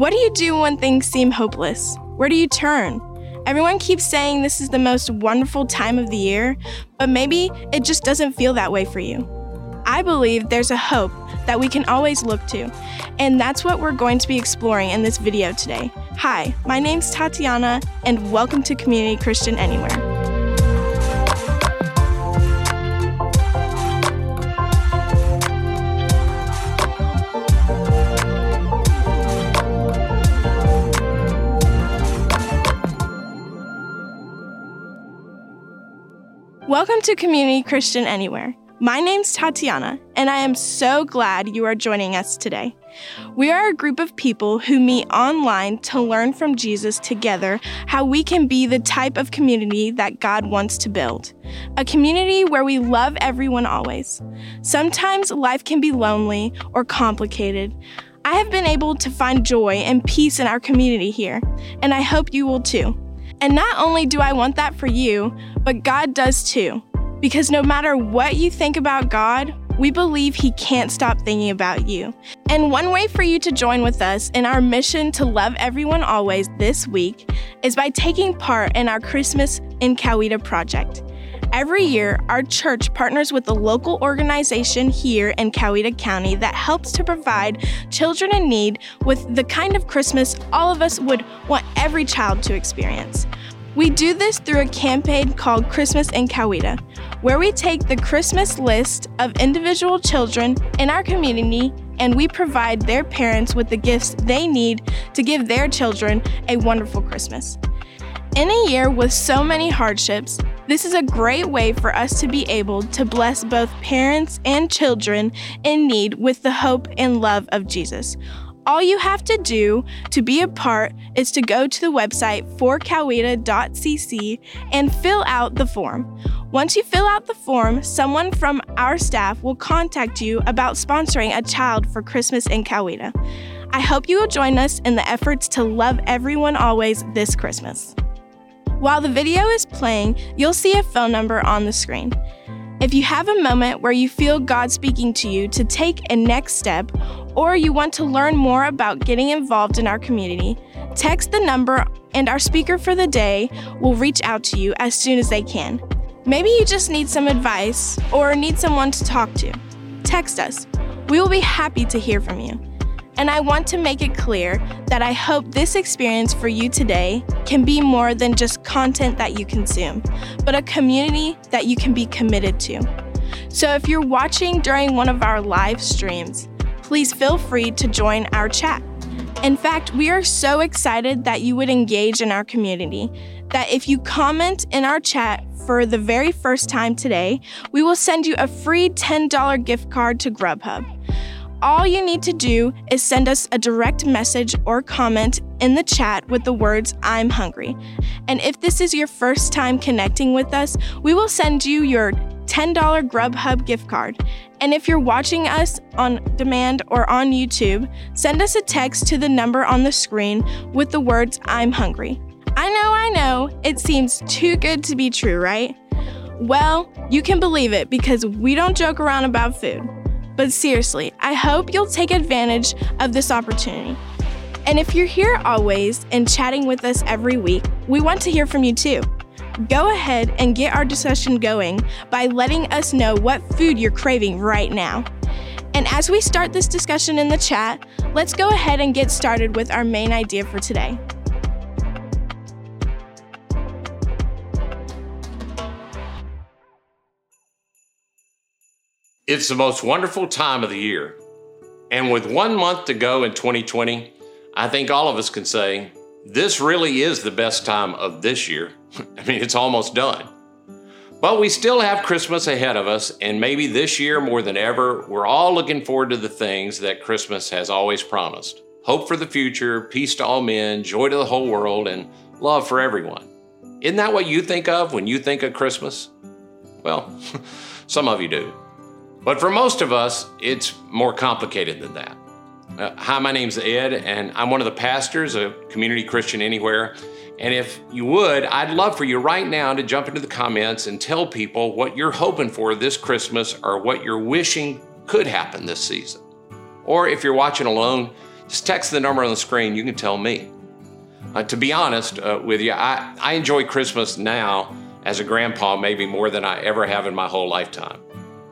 What do you do when things seem hopeless? Where do you turn? Everyone keeps saying this is the most wonderful time of the year, but maybe it just doesn't feel that way for you. I believe there's a hope that we can always look to, and that's what we're going to be exploring in this video today. Hi, my name's Tatiana, and welcome to Community Christian Anywhere. Welcome to Community Christian Anywhere. My name's Tatiana, and I am so glad you are joining us today. We are a group of people who meet online to learn from Jesus together how we can be the type of community that God wants to build. A community where we love everyone always. Sometimes life can be lonely or complicated. I have been able to find joy and peace in our community here, and I hope you will too. And not only do I want that for you, but God does too. Because no matter what you think about God, we believe He can't stop thinking about you. And one way for you to join with us in our mission to love everyone always this week is by taking part in our Christmas in Coweta project. Every year, our church partners with a local organization here in Coweta County that helps to provide children in need with the kind of Christmas all of us would want every child to experience. We do this through a campaign called Christmas in Coweta, where we take the Christmas list of individual children in our community and we provide their parents with the gifts they need to give their children a wonderful Christmas. In a year with so many hardships, this is a great way for us to be able to bless both parents and children in need with the hope and love of Jesus. All you have to do to be a part is to go to the website forcoweta.cc and fill out the form. Once you fill out the form, someone from our staff will contact you about sponsoring a child for Christmas in Coweta. I hope you will join us in the efforts to love everyone always this Christmas. While the video is playing, you'll see a phone number on the screen. If you have a moment where you feel God speaking to you to take a next step, or you want to learn more about getting involved in our community, text the number and our speaker for the day will reach out to you as soon as they can. Maybe you just need some advice or need someone to talk to. Text us. We will be happy to hear from you. And I want to make it clear that I hope this experience for you today can be more than just content that you consume, but a community that you can be committed to. So if you're watching during one of our live streams, please feel free to join our chat. In fact, we are so excited that you would engage in our community, that if you comment in our chat for the very first time today, we will send you a free $10 gift card to Grubhub. All you need to do is send us a direct message or comment in the chat with the words, "I'm hungry." And if this is your first time connecting with us, we will send you your $10 Grubhub gift card. And if you're watching us on demand or on YouTube, send us a text to the number on the screen with the words, "I'm hungry." I know, it seems too good to be true, right? Well, you can believe it because we don't joke around about food. But seriously, I hope you'll take advantage of this opportunity. And if you're here always and chatting with us every week, we want to hear from you too. Go ahead and get our discussion going by letting us know what food you're craving right now. And as we start this discussion in the chat, let's go ahead and get started with our main idea for today. It's the most wonderful time of the year. And with 1 month to go in 2020, I think all of us can say, this really is the best time of this year. I mean, it's almost done. But we still have Christmas ahead of us, and maybe this year more than ever, we're all looking forward to the things that Christmas has always promised. Hope for the future, peace to all men, joy to the whole world, and love for everyone. Isn't that what you think of when you think of Christmas? Well, some of you do. But for most of us, it's more complicated than that. Hi, my name's Ed, and I'm one of the pastors of Community Christian Anywhere. And if you would, I'd love for you right now to jump into the comments and tell people what you're hoping for this Christmas or what you're wishing could happen this season. Or if you're watching alone, just text the number on the screen. You can tell me. To be honest with you, I enjoy Christmas now as a grandpa maybe more than I ever have in my whole lifetime,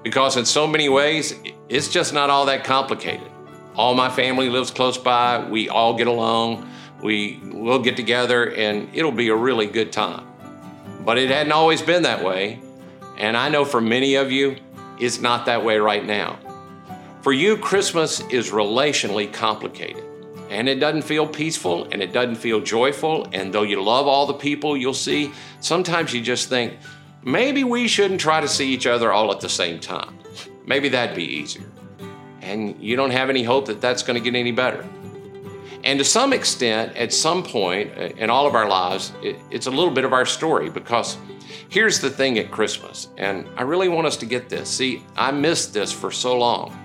because in so many ways, it's just not all that complicated. All my family lives close by. We all get along. We will get together and it'll be a really good time. But it hadn't always been that way. And I know for many of you, it's not that way right now. For you, Christmas is relationally complicated. And it doesn't feel peaceful, and it doesn't feel joyful. And though you love all the people you'll see, sometimes you just think, maybe we shouldn't try to see each other all at the same time. Maybe that'd be easier. And you don't have any hope that that's going to get any better. And to some extent, at some point in all of our lives, it's a little bit of our story, because here's the thing at Christmas, and I really want us to get this. See, I missed this for so long.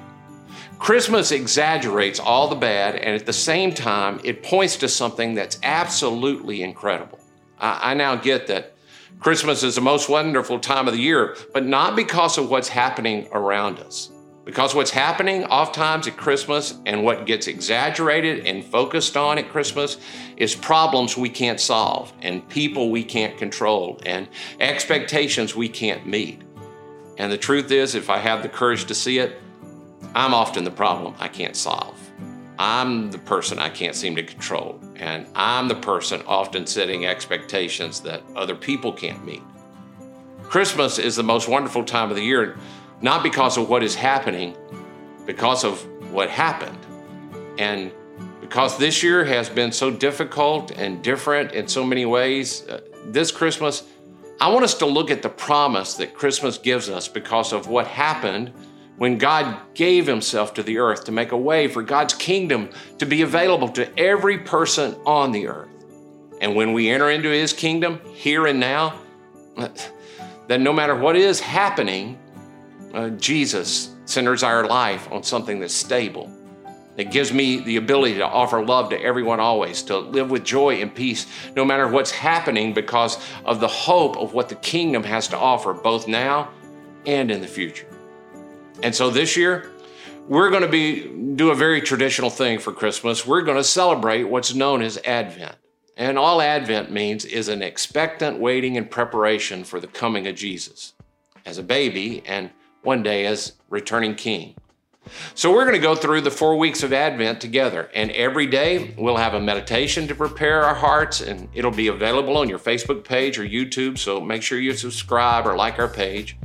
Christmas exaggerates all the bad, and at the same time, it points to something that's absolutely incredible. I now get that Christmas is the most wonderful time of the year, but not because of what's happening around us. Because what's happening oftentimes at Christmas and what gets exaggerated and focused on at Christmas is problems we can't solve, and people we can't control, and expectations we can't meet. And the truth is, if I have the courage to see it, I'm often the problem I can't solve. I'm the person I can't seem to control, and I'm the person often setting expectations that other people can't meet. Christmas is the most wonderful time of the year, not because of what is happening, because of what happened. And because this year has been so difficult and different in so many ways, this Christmas, I want us to look at the promise that Christmas gives us because of what happened when God gave himself to the earth to make a way for God's kingdom to be available to every person on the earth. And when we enter into his kingdom here and now, then no matter what is happening, Jesus centers our life on something that's stable. It gives me the ability to offer love to everyone always, to live with joy and peace, no matter what's happening, because of the hope of what the kingdom has to offer, both now and in the future. And so this year, we're going to do a very traditional thing for Christmas. We're going to celebrate what's known as Advent. And all Advent means is an expectant waiting and preparation for the coming of Jesus as a baby and one day as returning king. So we're going to go through the 4 weeks of Advent together, and every day we'll have a meditation to prepare our hearts, and it'll be available on your Facebook page or YouTube, so make sure you subscribe or like our page.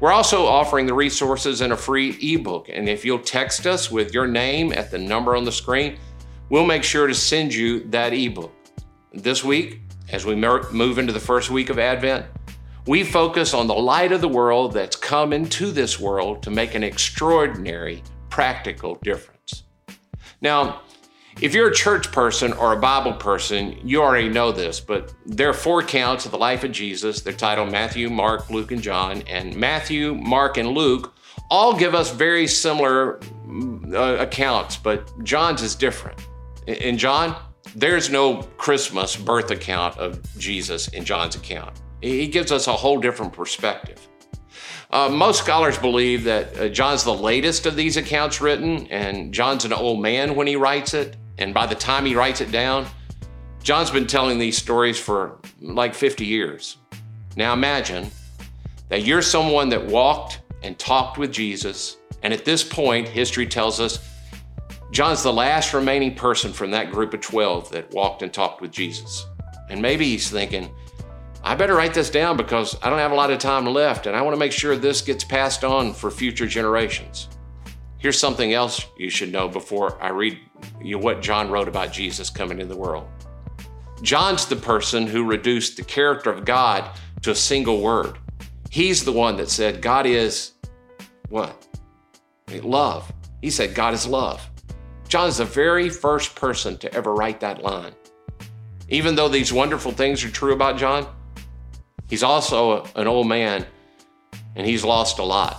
We're also offering the resources in a free ebook, and if you'll text us with your name at the number on the screen, we'll make sure to send you that ebook. This week, as we move into the first week of Advent, we focus on the light of the world that's come into this world to make an extraordinary, practical difference. Now, if you're a church person or a Bible person, you already know this, but there are four accounts of the life of Jesus. They're titled Matthew, Mark, Luke, and John. And Matthew, Mark, and Luke all give us very similar accounts, but John's is different. In John, there's no Christmas birth account of Jesus in John's account. He gives us a whole different perspective. Most scholars believe that John's the latest of these accounts written, and John's an old man when he writes it. And by the time he writes it down, John's been telling these stories for like 50 years. Now imagine that you're someone that walked and talked with Jesus. And at this point, history tells us John's the last remaining person from that group of 12 that walked and talked with Jesus. And maybe he's thinking, I better write this down because I don't have a lot of time left, and I want to make sure this gets passed on for future generations. Here's something else you should know before I read you what John wrote about Jesus coming into the world. John's the person who reduced the character of God to a single word. He's the one that said God is what? Love. He said God is love. John's the very first person to ever write that line. Even though these wonderful things are true about John, he's also an old man, and he's lost a lot.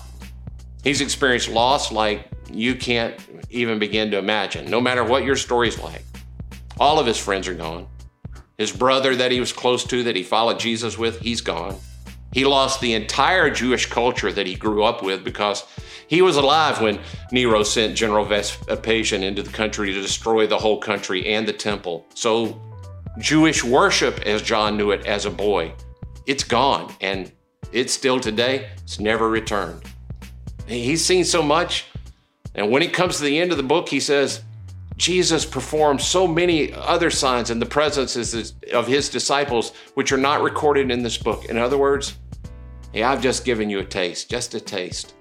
He's experienced loss like you can't even begin to imagine, no matter what your story's like. All of his friends are gone. His brother that he was close to, that he followed Jesus with, he's gone. He lost the entire Jewish culture that he grew up with because he was alive when Nero sent General Vespasian into the country to destroy the whole country and the temple. So Jewish worship, as John knew it as a boy, it's gone, and it's still today, it's never returned. He's seen so much, and when it comes to the end of the book, he says, Jesus performed so many other signs in the presence of his disciples, which are not recorded in this book. In other words, hey, I've just given you a taste, just a taste.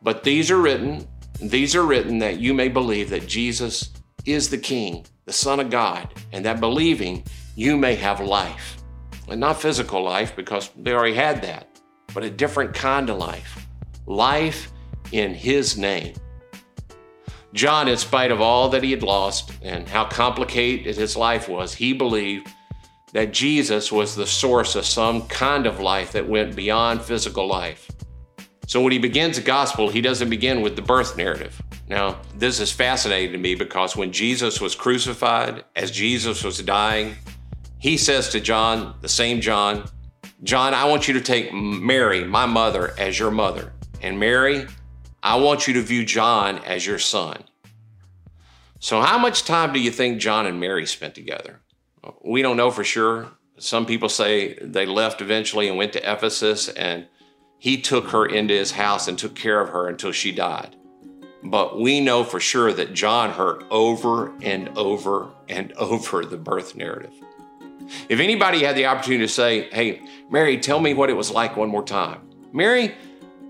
But these are written that you may believe that Jesus is the King, the Son of God, and that believing you may have life. And not physical life, because they already had that, but a different kind of life. Life in his name. John, in spite of all that he had lost and how complicated his life was, he believed that Jesus was the source of some kind of life that went beyond physical life. So when he begins the gospel, he doesn't begin with the birth narrative. Now, this is fascinating to me because when Jesus was crucified, as Jesus was dying, he says to John, the same John, John, I want you to take Mary, my mother, as your mother. And Mary, I want you to view John as your son. So how much time do you think John and Mary spent together? We don't know for sure. Some people say they left eventually and went to Ephesus, and he took her into his house and took care of her until she died. But we know for sure that John heard over and over and over the birth narrative. If anybody had the opportunity to say, hey, Mary, tell me what it was like one more time. Mary,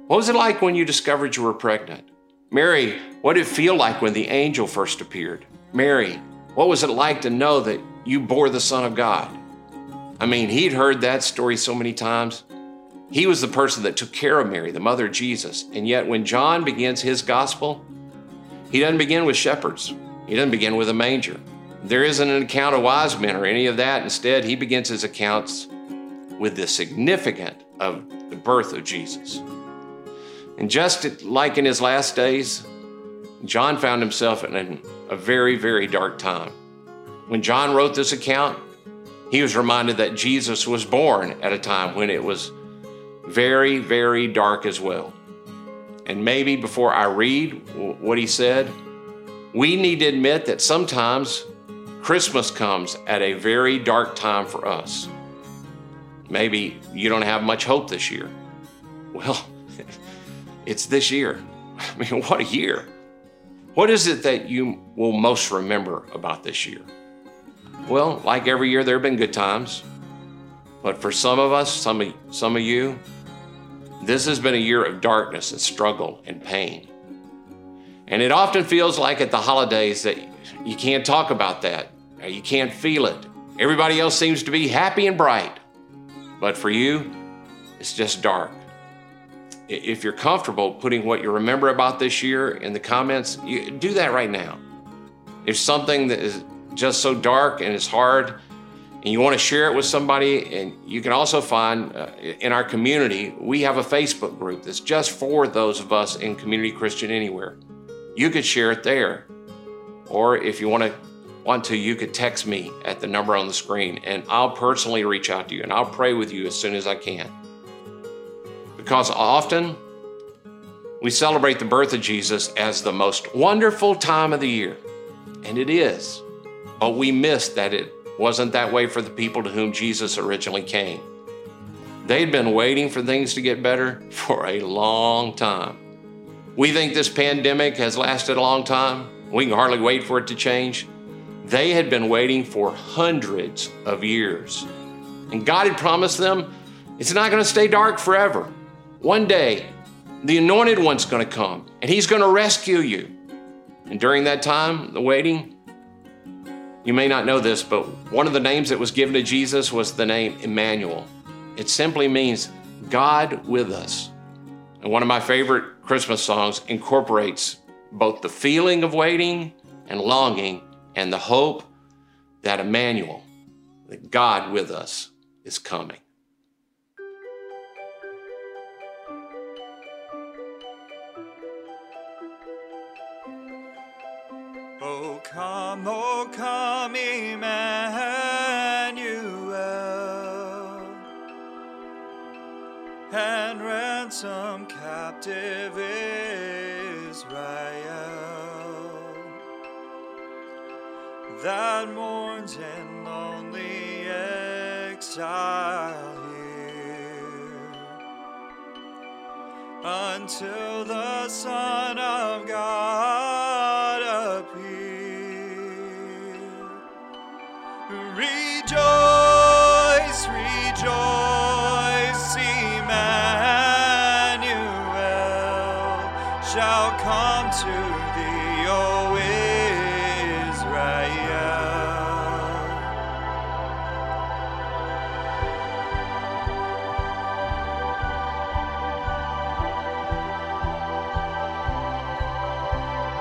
what was it like when you discovered you were pregnant? Mary, what did it feel like when the angel first appeared? Mary, what was it like to know that you bore the Son of God? I mean, he'd heard that story so many times. He was the person that took care of Mary, the mother of Jesus. And yet when John begins his gospel, he doesn't begin with shepherds. He doesn't begin with a manger. There isn't an account of wise men or any of that. Instead, he begins his accounts with the significance of the birth of Jesus. And just like in his last days, John found himself in a very, very dark time. When John wrote this account, he was reminded that Jesus was born at a time when it was very, very dark as well. And maybe before I read what he said, we need to admit that sometimes Christmas comes at a very dark time for us. Maybe you don't have much hope this year. Well, it's this year. I mean, what a year. What is it that you will most remember about this year? Well, like every year, there have been good times. But for some of us, some of you, this has been a year of darkness and struggle and pain. And it often feels like at the holidays that you can't talk about that. You can't feel it. Everybody else seems to be happy and bright. But for you, it's just dark. If you're comfortable putting what you remember about this year in the comments, you do that right now. If something that is just so dark and it's hard, and you want to share it with somebody, and you can also find in our community, we have a Facebook group that's just for those of us in Community Christian Anywhere. You could share it there. Or if you want to, you could text me at the number on the screen, and I'll personally reach out to you, and I'll pray with you as soon as I can. Because often, we celebrate the birth of Jesus as the most wonderful time of the year, and it is, but we miss that it wasn't that way for the people to whom Jesus originally came. They'd been waiting for things to get better for a long time. We think this pandemic has lasted a long time. We can hardly wait for it to change. They had been waiting for hundreds of years. And God had promised them, it's not going to stay dark forever. One day, the Anointed One's going to come, and he's going to rescue you. And during that time, the waiting, you may not know this, but one of the names that was given to Jesus was the name Emmanuel. It simply means God with us. And one of my favorite Christmas songs incorporates both the feeling of waiting and longing and the hope that Emmanuel, that God with us, is coming. Oh, come, Emmanuel, ransom captive Israel that mourns in lonely exile here until the Son of God appear. Rejoice, rejoice, Emmanuel shall come to thee, O Israel.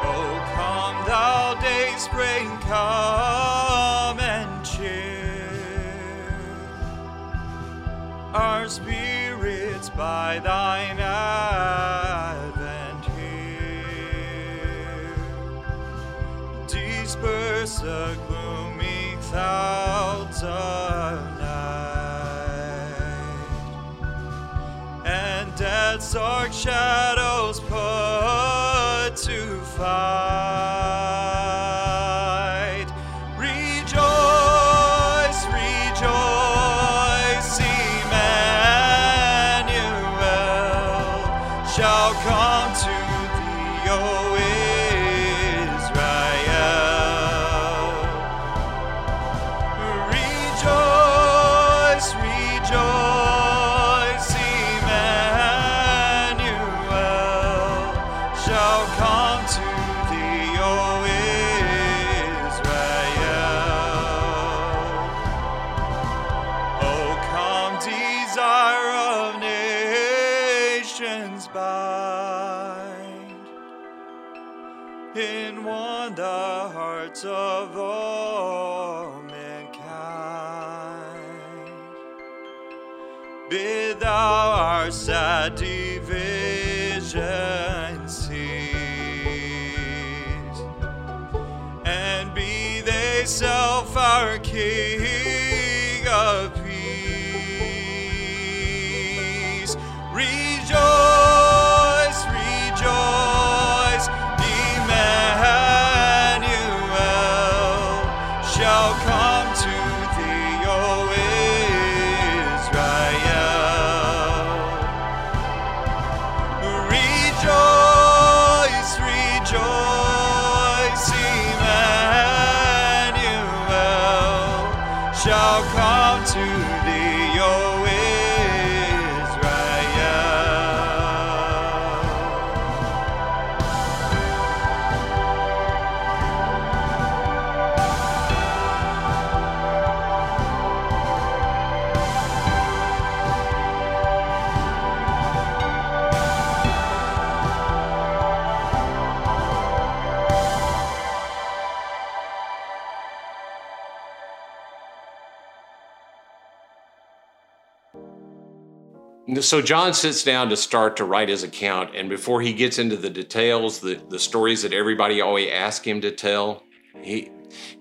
O come, thou dayspring, come and cheer our spirits by thine advent here. Disperse the gloomy clouds of night, and death's dark shadows put to flight. Rejoice, rejoice, Emmanuel shall come to thee, O Israel. Rejoice, rejoice, Emmanuel shall come to thee, O Israel. O come, desire of nations, bind in one the hearts of all mankind. Bid thou our sad division cease, and be thyself our King of peace. Rejoice, rejoice, Emmanuel shall come to thee, O Israel. Rejoice, rejoice, Emmanuel shall come to thee, O Israel. So John sits down to start to write his account, and before he gets into the details, the stories that everybody always asks him to tell, he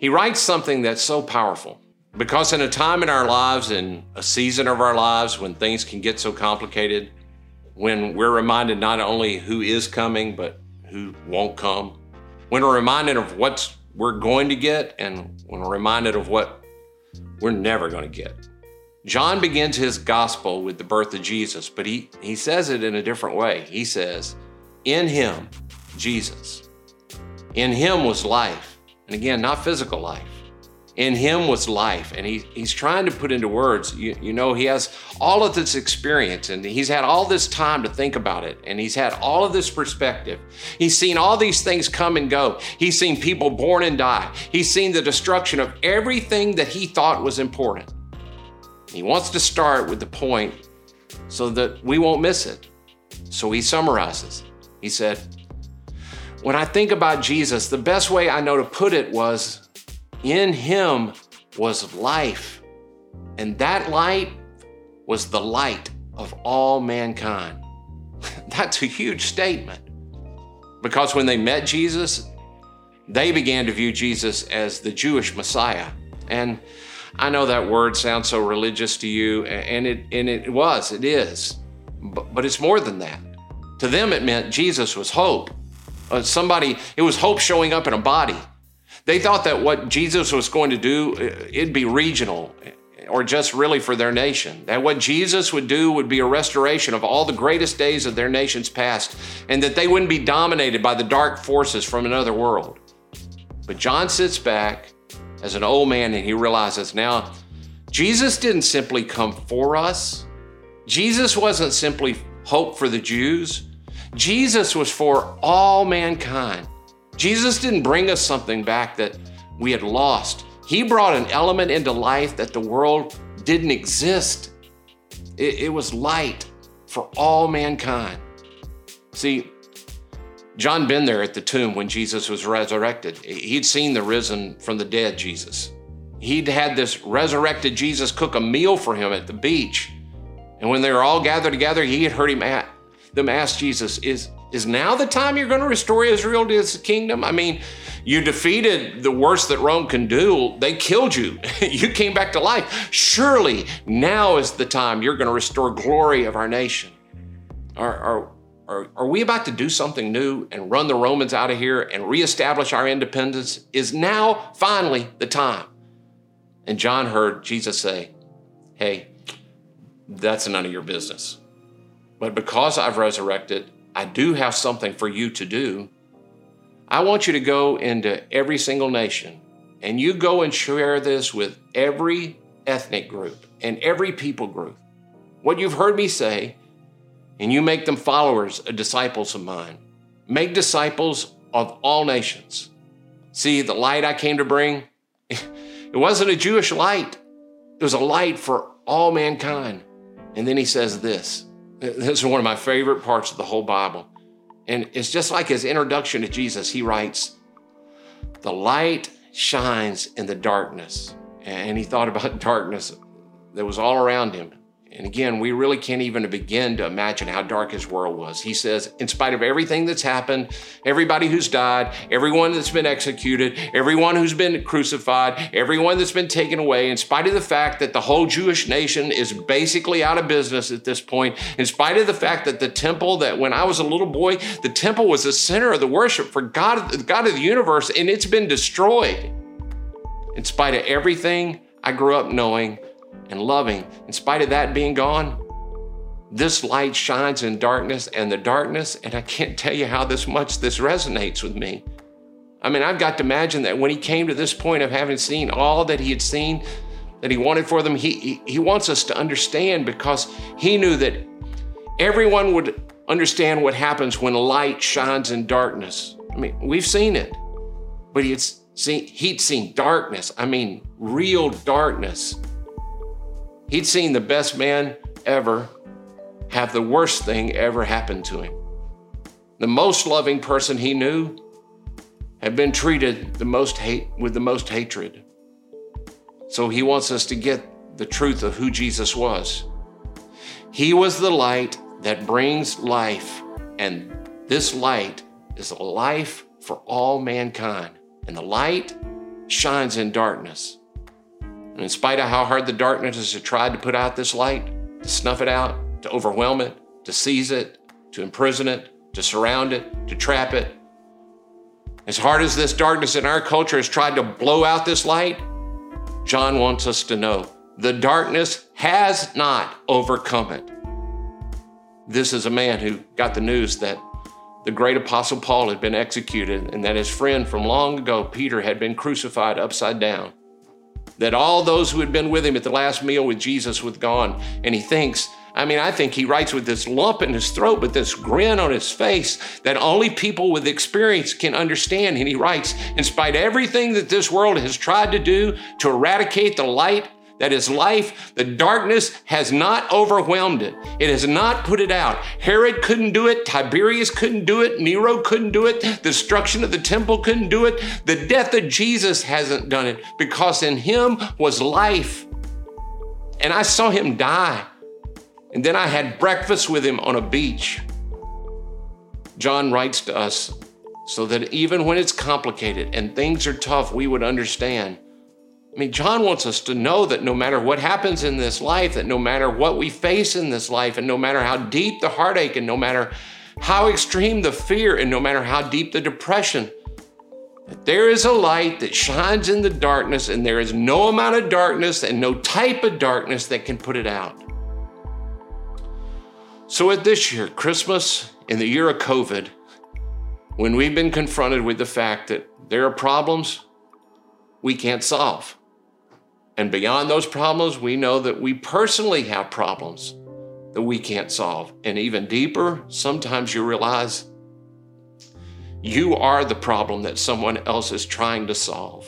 writes something that's so powerful. Because in a time in our lives, in a season of our lives, when things can get so complicated, when we're reminded not only who is coming, but who won't come, when we're reminded of what we're going to get, and when we're reminded of what we're never going to get. John begins his gospel with the birth of Jesus, but he says it in a different way. He says, in him, Jesus, in him was life. And again, not physical life. In him was life. And he's trying to put into words, he has all of this experience, and he's had all this time to think about it. And he's had all of this perspective. He's seen all these things come and go. He's seen people born and die. He's seen the destruction of everything that he thought was important. He wants to start with the point so that we won't miss it. So he summarizes. He said, when I think about Jesus, the best way I know to put it was, in him was life. And that light was the light of all mankind. That's a huge statement. Because when they met Jesus, they began to view Jesus as the Jewish Messiah. And I know that word sounds so religious to you, and it is. But it's more than that. To them, it meant Jesus was hope. It was hope showing up in a body. They thought that what Jesus was going to do, it'd be regional or just really for their nation. That what Jesus would do would be a restoration of all the greatest days of their nation's past, and that they wouldn't be dominated by the dark forces from another world. But John sits back as an old man and he realizes now, Jesus didn't simply come for us. Jesus wasn't simply hope for the Jews. Jesus was for all mankind. Jesus didn't bring us something back that we had lost. He brought an element into life that the world didn't exist. It was light for all mankind. See, John had been there at the tomb when Jesus was resurrected. He'd seen the risen from the dead Jesus. He'd had this resurrected Jesus cook a meal for him at the beach. And when they were all gathered together, he had heard them ask Jesus, is now the time you're going to restore Israel to its kingdom? I mean, you defeated the worst that Rome can do. They killed you. You came back to life. Surely now is the time you're going to restore glory of our nation. Are we about to do something new and run the Romans out of here and reestablish our independence? Is now finally the time? And John heard Jesus say, hey, that's none of your business. But because I've resurrected, I do have something for you to do. I want you to go into every single nation, and you go and share this with every ethnic group and every people group. What you've heard me say, and you make them followers of disciples of mine. Make disciples of all nations. See, the light I came to bring, it wasn't a Jewish light. It was a light for all mankind. And then he says this. This is one of my favorite parts of the whole Bible. And it's just like his introduction to Jesus. He writes, the light shines in the darkness. And he thought about darkness that was all around him. And again, we really can't even begin to imagine how dark his world was. He says, in spite of everything that's happened, everybody who's died, everyone that's been executed, everyone who's been crucified, everyone that's been taken away, in spite of the fact that the whole Jewish nation is basically out of business at this point, in spite of the fact that the temple, that when I was a little boy, the temple was the center of the worship for God, the God of the universe, and it's been destroyed. In spite of everything I grew up knowing and loving, in spite of that being gone, this light shines in darkness and the darkness, and I can't tell you how this much this resonates with me. I mean, I've got to imagine that when he came to this point of having seen all that he had seen, that he wanted for them, he wants us to understand, because he knew that everyone would understand what happens when light shines in darkness. I mean, we've seen it, but he'd seen darkness. I mean, real darkness. He'd seen the best man ever have the worst thing ever happen to him. The most loving person he knew had been treated with the most hatred. So he wants us to get the truth of who Jesus was. He was the light that brings life, and this light is a life for all mankind. And the light shines in darkness. And in spite of how hard the darkness has tried to put out this light, to snuff it out, to overwhelm it, to seize it, to imprison it, to surround it, to trap it, as hard as this darkness in our culture has tried to blow out this light, John wants us to know the darkness has not overcome it. This is a man who got the news that the great apostle Paul had been executed, and that his friend from long ago, Peter, had been crucified upside down. That all those who had been with him at the last meal with Jesus were gone. And he thinks, I think he writes with this lump in his throat, with this grin on his face that only people with experience can understand. And he writes, in spite of everything that this world has tried to do to eradicate the light that is life, the darkness has not overwhelmed it. It has not put it out. Herod couldn't do it. Tiberius couldn't do it. Nero couldn't do it. The destruction of the temple couldn't do it. The death of Jesus hasn't done it, because in him was life. And I saw him die. And then I had breakfast with him on a beach. John writes to us so that even when it's complicated and things are tough, we would understand. I mean, John wants us to know that no matter what happens in this life, that no matter what we face in this life, and no matter how deep the heartache, and no matter how extreme the fear, and no matter how deep the depression, that there is a light that shines in the darkness, and there is no amount of darkness and no type of darkness that can put it out. So at this year, Christmas, in the year of COVID, when we've been confronted with the fact that there are problems we can't solve. And beyond those problems, we know that we personally have problems that we can't solve. And even deeper, sometimes you realize you are the problem that someone else is trying to solve.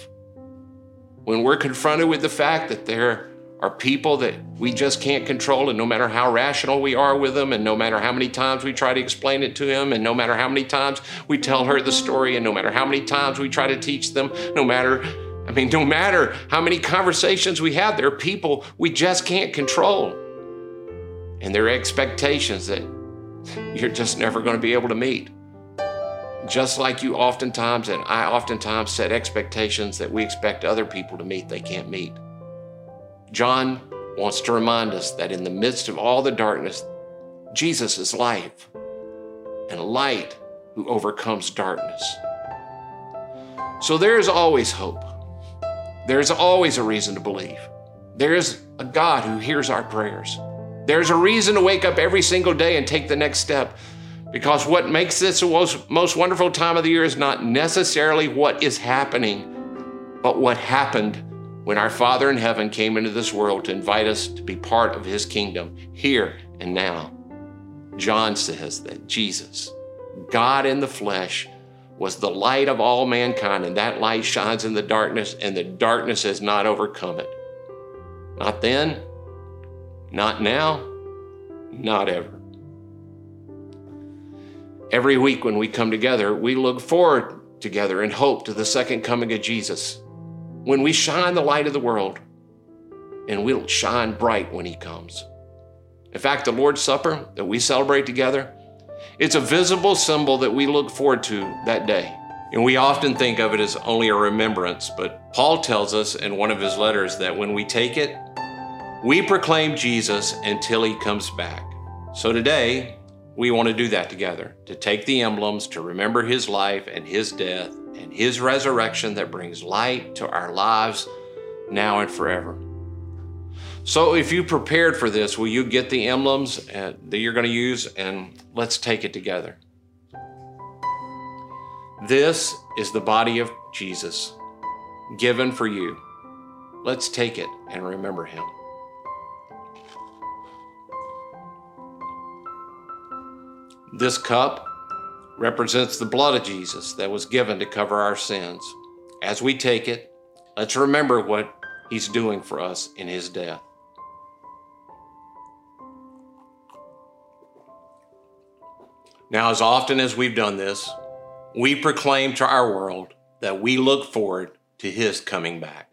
When we're confronted with the fact that there are people that we just can't control, and no matter how rational we are with them, and no matter how many times we try to explain it to them, and no matter how many times we tell her the story, and no matter how many times we try to teach them, no matter how many conversations we have, there are people we just can't control. And there are expectations that you're just never going to be able to meet. Just like you oftentimes, and I oftentimes, set expectations that we expect other people to meet they can't meet. John wants to remind us that in the midst of all the darkness, Jesus is light, and light who overcomes darkness. So there is always hope. There is always a reason to believe. There is a God who hears our prayers. There's a reason to wake up every single day and take the next step, because what makes this the most wonderful time of the year is not necessarily what is happening, but what happened when our Father in heaven came into this world to invite us to be part of his kingdom here and now. John says that Jesus, God in the flesh, was the light of all mankind, and that light shines in the darkness, and the darkness has not overcome it. Not then, not now, not ever. Every week when we come together, we look forward together in hope to the second coming of Jesus, when we shine the light of the world, and we'll shine bright when he comes. In fact, the Lord's Supper that we celebrate together, it's a visible symbol that we look forward to that day. And we often think of it as only a remembrance, but Paul tells us in one of his letters that when we take it, we proclaim Jesus until he comes back. So today, we want to do that together, to take the emblems, to remember his life and his death and his resurrection that brings light to our lives now and forever. So if you prepared for this, will you get the emblems that you're going to use, and let's take it together. This is the body of Jesus given for you. Let's take it and remember him. This cup represents the blood of Jesus that was given to cover our sins. As we take it, let's remember what he's doing for us in his death. Now, as often as we've done this, we proclaim to our world that we look forward to his coming back.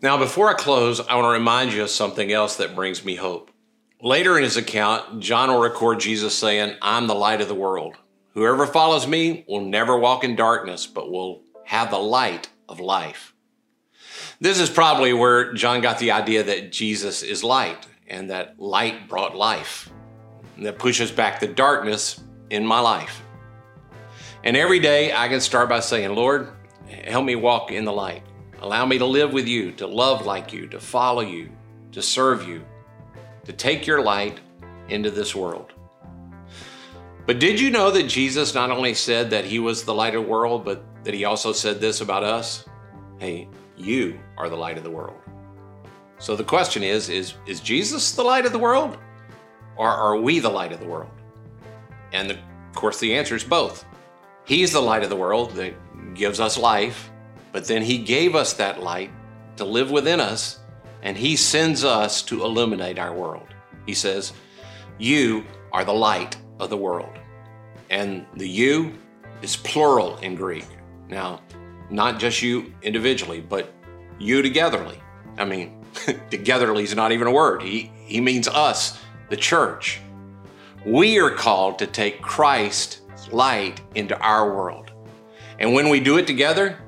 Now, before I close, I want to remind you of something else that brings me hope. Later in his account, John will record Jesus saying, "I'm the light of the world. Whoever follows me will never walk in darkness, but will have the light of life." This is probably where John got the idea that Jesus is light and that light brought life. And that pushes back the darkness in my life. And every day I can start by saying, "Lord, help me walk in the light. Allow me to live with you, to love like you, to follow you, to serve you, to take your light into this world." But did you know that Jesus not only said that he was the light of the world, but that he also said this about us? Hey, you are the light of the world. So the question is Jesus the light of the world? Or are we the light of the world? And of course, the answer is both. He's the light of the world that gives us life, but then he gave us that light to live within us, and he sends us to illuminate our world. He says, "You are the light of the world." And the "you" is plural in Greek. Now, not just you individually, but you togetherly. I mean, togetherly is not even a word. He means us, the church. We are called to take Christ's light into our world. And when we do it together,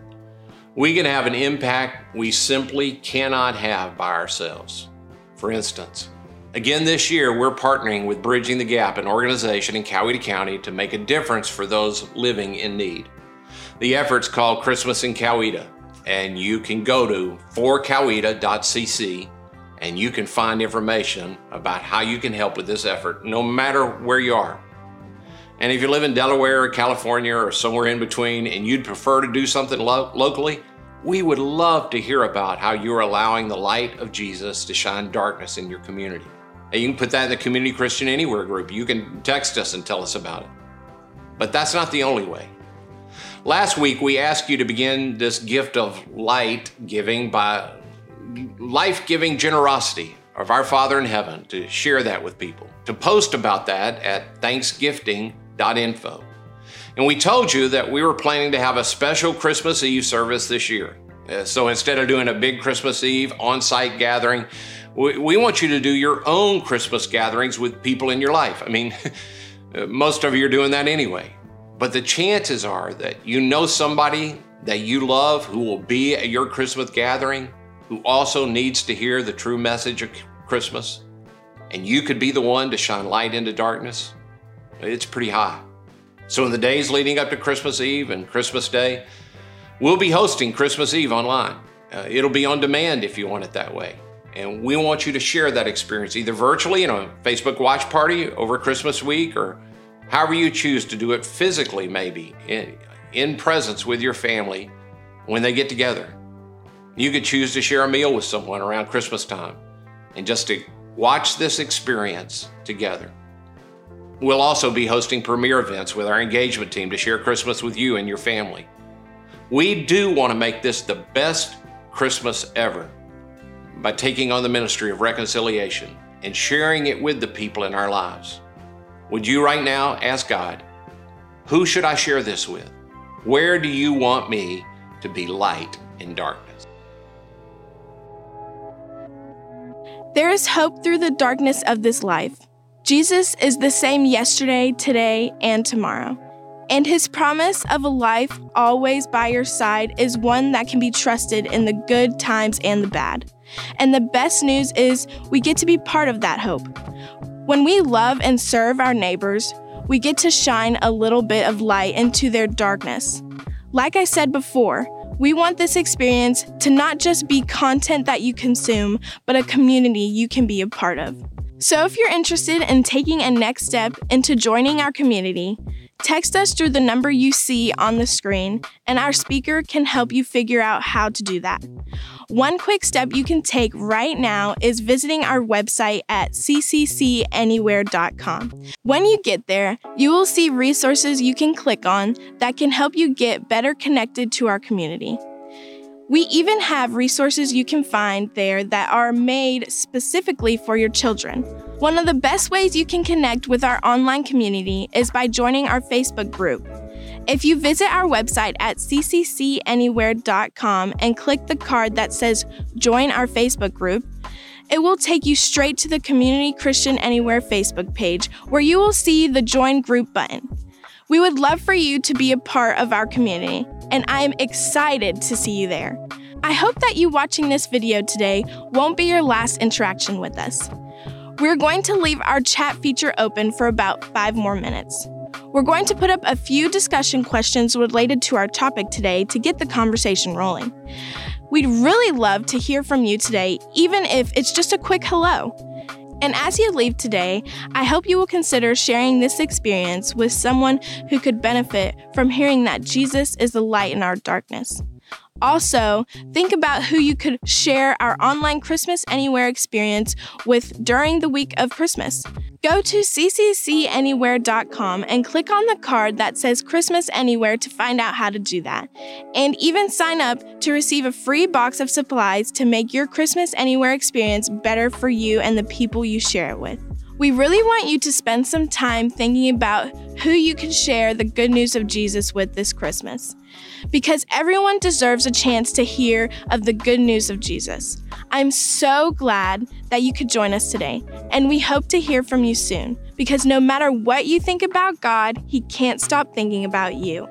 we can have an impact we simply cannot have by ourselves. For instance, again this year, we're partnering with Bridging the Gap, an organization in Coweta County, to make a difference for those living in need. The effort's called Christmas in Coweta, and you can go to forcoweta.cc and you can find information about how you can help with this effort, no matter where you are. And if you live in Delaware or California or somewhere in between and you'd prefer to do something locally, we would love to hear about how you're allowing the light of Jesus to shine darkness in your community. And you can put that in the Community Christian Anywhere group. You can text us and tell us about it. But that's not the only way. Last week, we asked you to begin this gift of light giving by life-giving generosity of our Father in Heaven, to share that with people, to post about that at thanksgifting.info. And we told you that we were planning to have a special Christmas Eve service this year. So instead of doing a big Christmas Eve on-site gathering, we want you to do your own Christmas gatherings with people in your life. I mean, most of you are doing that anyway. But the chances are that you know somebody that you love who will be at your Christmas gathering, who also needs to hear the true message of Christmas, and you could be the one to shine light into darkness. It's pretty high. So in the days leading up to Christmas Eve and Christmas Day, we'll be hosting Christmas Eve online. It'll be on demand if you want it that way. And we want you to share that experience, either virtually in a Facebook watch party over Christmas week, or however you choose to do it physically, maybe in presence with your family when they get together. You could choose to share a meal with someone around Christmas time and just to watch this experience together. We'll also be hosting premiere events with our engagement team to share Christmas with you and your family. We do want to make this the best Christmas ever by taking on the ministry of reconciliation and sharing it with the people in our lives. Would you right now ask God, "Who should I share this with? Where do you want me to be light in darkness?" There is hope through the darkness of this life. Jesus is the same yesterday, today, and tomorrow. And his promise of a life always by your side is one that can be trusted in the good times and the bad. And the best news is we get to be part of that hope. When we love and serve our neighbors, we get to shine a little bit of light into their darkness. Like I said before, we want this experience to not just be content that you consume, but a community you can be a part of. So if you're interested in taking a next step into joining our community, text us through the number you see on the screen, and our speaker can help you figure out how to do that. One quick step you can take right now is visiting our website at cccanywhere.com. When you get there, you will see resources you can click on that can help you get better connected to our community. We even have resources you can find there that are made specifically for your children. One of the best ways you can connect with our online community is by joining our Facebook group. If you visit our website at cccanywhere.com and click the card that says Join Our Facebook Group, it will take you straight to the Community Christian Anywhere Facebook page, where you will see the Join Group button. We would love for you to be a part of our community, and I am excited to see you there. I hope that you watching this video today won't be your last interaction with us. We're going to leave our chat feature open for about 5 more minutes. We're going to put up a few discussion questions related to our topic today to get the conversation rolling. We'd really love to hear from you today, even if it's just a quick hello. And as you leave today, I hope you will consider sharing this experience with someone who could benefit from hearing that Jesus is the light in our darkness. Also, think about who you could share our online Christmas Anywhere experience with during the week of Christmas. Go to cccanywhere.com and click on the card that says Christmas Anywhere to find out how to do that. And even sign up to receive a free box of supplies to make your Christmas Anywhere experience better for you and the people you share it with. We really want you to spend some time thinking about who you can share the good news of Jesus with this Christmas, because everyone deserves a chance to hear of the good news of Jesus. I'm so glad that you could join us today, and we hope to hear from you soon, because no matter what you think about God, He can't stop thinking about you.